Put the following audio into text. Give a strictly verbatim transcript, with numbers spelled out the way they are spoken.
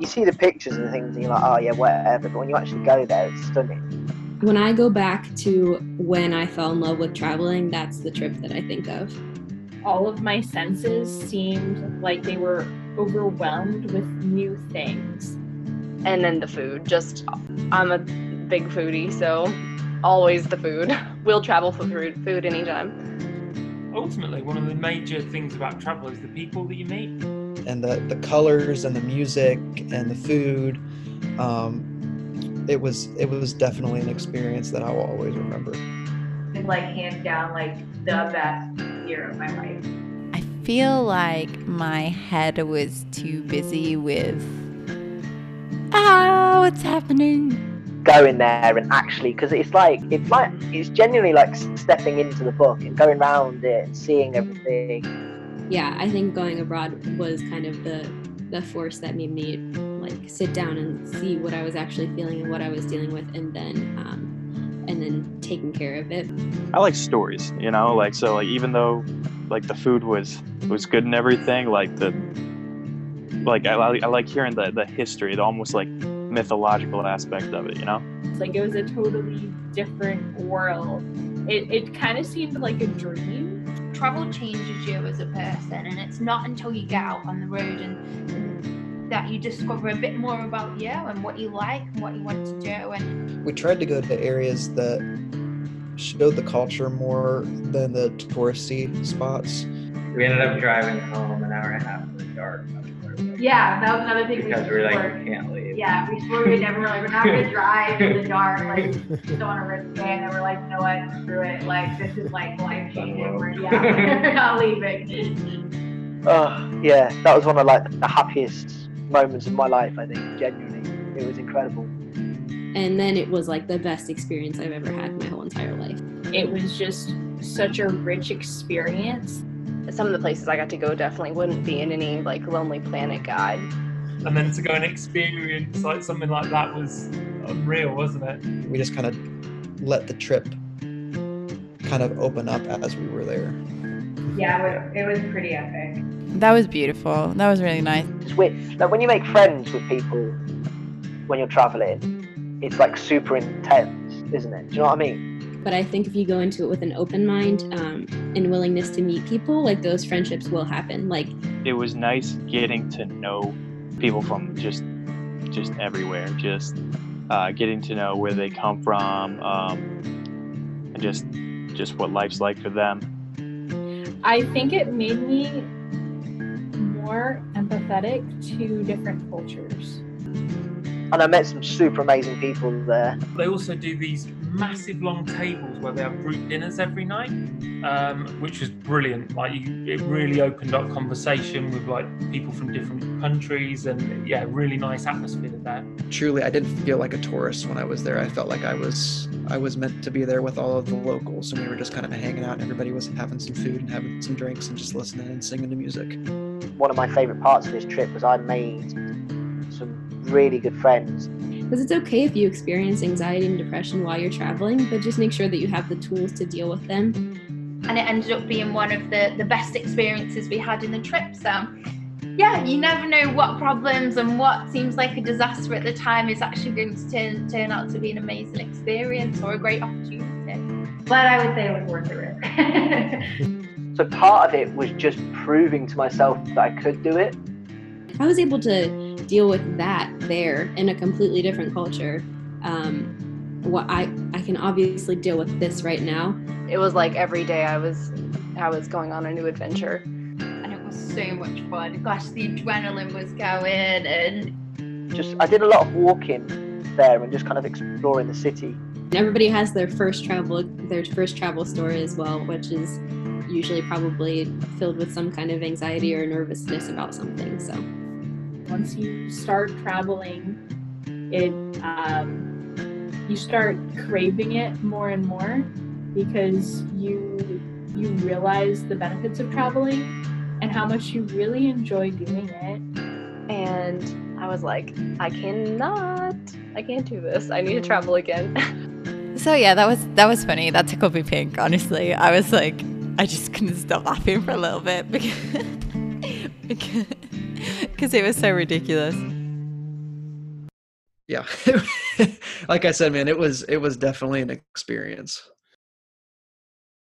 you see the pictures and things and you're like, oh yeah, whatever, but when you actually go there, it's stunning. When I go back to when I fell in love with traveling, that's the trip that I think of. All of my senses seemed like they were overwhelmed with new things. And then the food, just, I'm a big foodie, so always the food. We'll travel for food, food anytime. Ultimately, one of the major things about travel is the people that you meet. And the, the colors and the music and the food. Um, it was it was definitely an experience that I will always remember. It's like hands down like the best year of my life. I feel like my head was too busy with, ah, what's happening? Going there and actually, because it's like, it's like, it's genuinely like stepping into the book and going around it and seeing everything. Yeah, I think going abroad was kind of the, the force that made me like sit down and see what I was actually feeling and what I was dealing with, and then um, and then taking care of it. I like stories, you know, like, so like even though like the food was was good and everything, like the like I, I like hearing the the history, the almost like mythological aspect of it, you know. It's like it was a totally different world. It it kind of seemed like a dream. Travel changes you as a person, and it's not until you get out on the road and, and that you discover a bit more about you and what you like and what you want to do. And we tried to go to areas that showed the culture more than the touristy spots. We ended up driving home an hour and a half in the dark. Yeah, that was another thing. Because we were like, we can't leave. Yeah, we swore we never, like, we're not going to drive in the dark, like, don't want to risk it. And then we're like, you know what, screw it. Like, this is, like, life-changing. We're, yeah, we're not leaving. Oh, yeah, that was one of, like, the happiest moments of my life, I think, genuinely. It was incredible. And then it was, like, the best experience I've ever had in my whole entire life. It was just such a rich experience. Some of the places I got to go definitely wouldn't be in any like Lonely Planet guide. And then to go and experience like something like that was unreal, wasn't it? We just kind of let the trip kind of open up as we were there. Yeah, it was, it was pretty epic. That was beautiful. That was really nice. With, like, when you make friends with people when you're traveling, it's like super intense, isn't it? Do you know what I mean? But I think if you go into it with an open mind um, and willingness to meet people, like those friendships will happen. Like it was nice getting to know people from just just everywhere, just uh, getting to know where they come from, um, and just just what life's like for them. I think it made me more empathetic to different cultures. And I met some super amazing people there. They also do these massive long tables where they have group dinners every night, um, which was brilliant. Like you, it really opened up conversation with like people from different countries, and yeah, really nice atmosphere there. Truly, I didn't feel like a tourist when I was there. I felt like I was I was meant to be there with all of the locals, and we were just kind of hanging out, and everybody was having some food and having some drinks and just listening and singing to music. One of my favorite parts of this trip was I made some really good friends. Because it's okay if you experience anxiety and depression while you're traveling, but just make sure that you have the tools to deal with them. And it ended up being one of the, the best experiences we had in the trip. So yeah, you never know what problems and what seems like a disaster at the time is actually going to turn, turn out to be an amazing experience or a great opportunity. But I would say it was worth it. So part of it was just proving to myself that I could do it. I was able to deal with that there in a completely different culture. Um, what I, I can obviously deal with this right now. It was like every day I was I was going on a new adventure. And it was so much fun. Gosh, the adrenaline was going, and just I did a lot of walking there and just kind of exploring the city. Everybody has their first travel their first travel story as well, which is usually probably filled with some kind of anxiety or nervousness about something. So once you start traveling, it um, you start craving it more and more because you you realize the benefits of traveling and how much you really enjoy doing it. And I was like, I cannot, I can't do this. I need to travel again. So yeah, that was that was funny. That tickled me pink. Honestly, I was like, I just couldn't stop laughing for a little bit because. because Because it was so ridiculous. yeah. Like I said, man, it was, it was definitely an experience.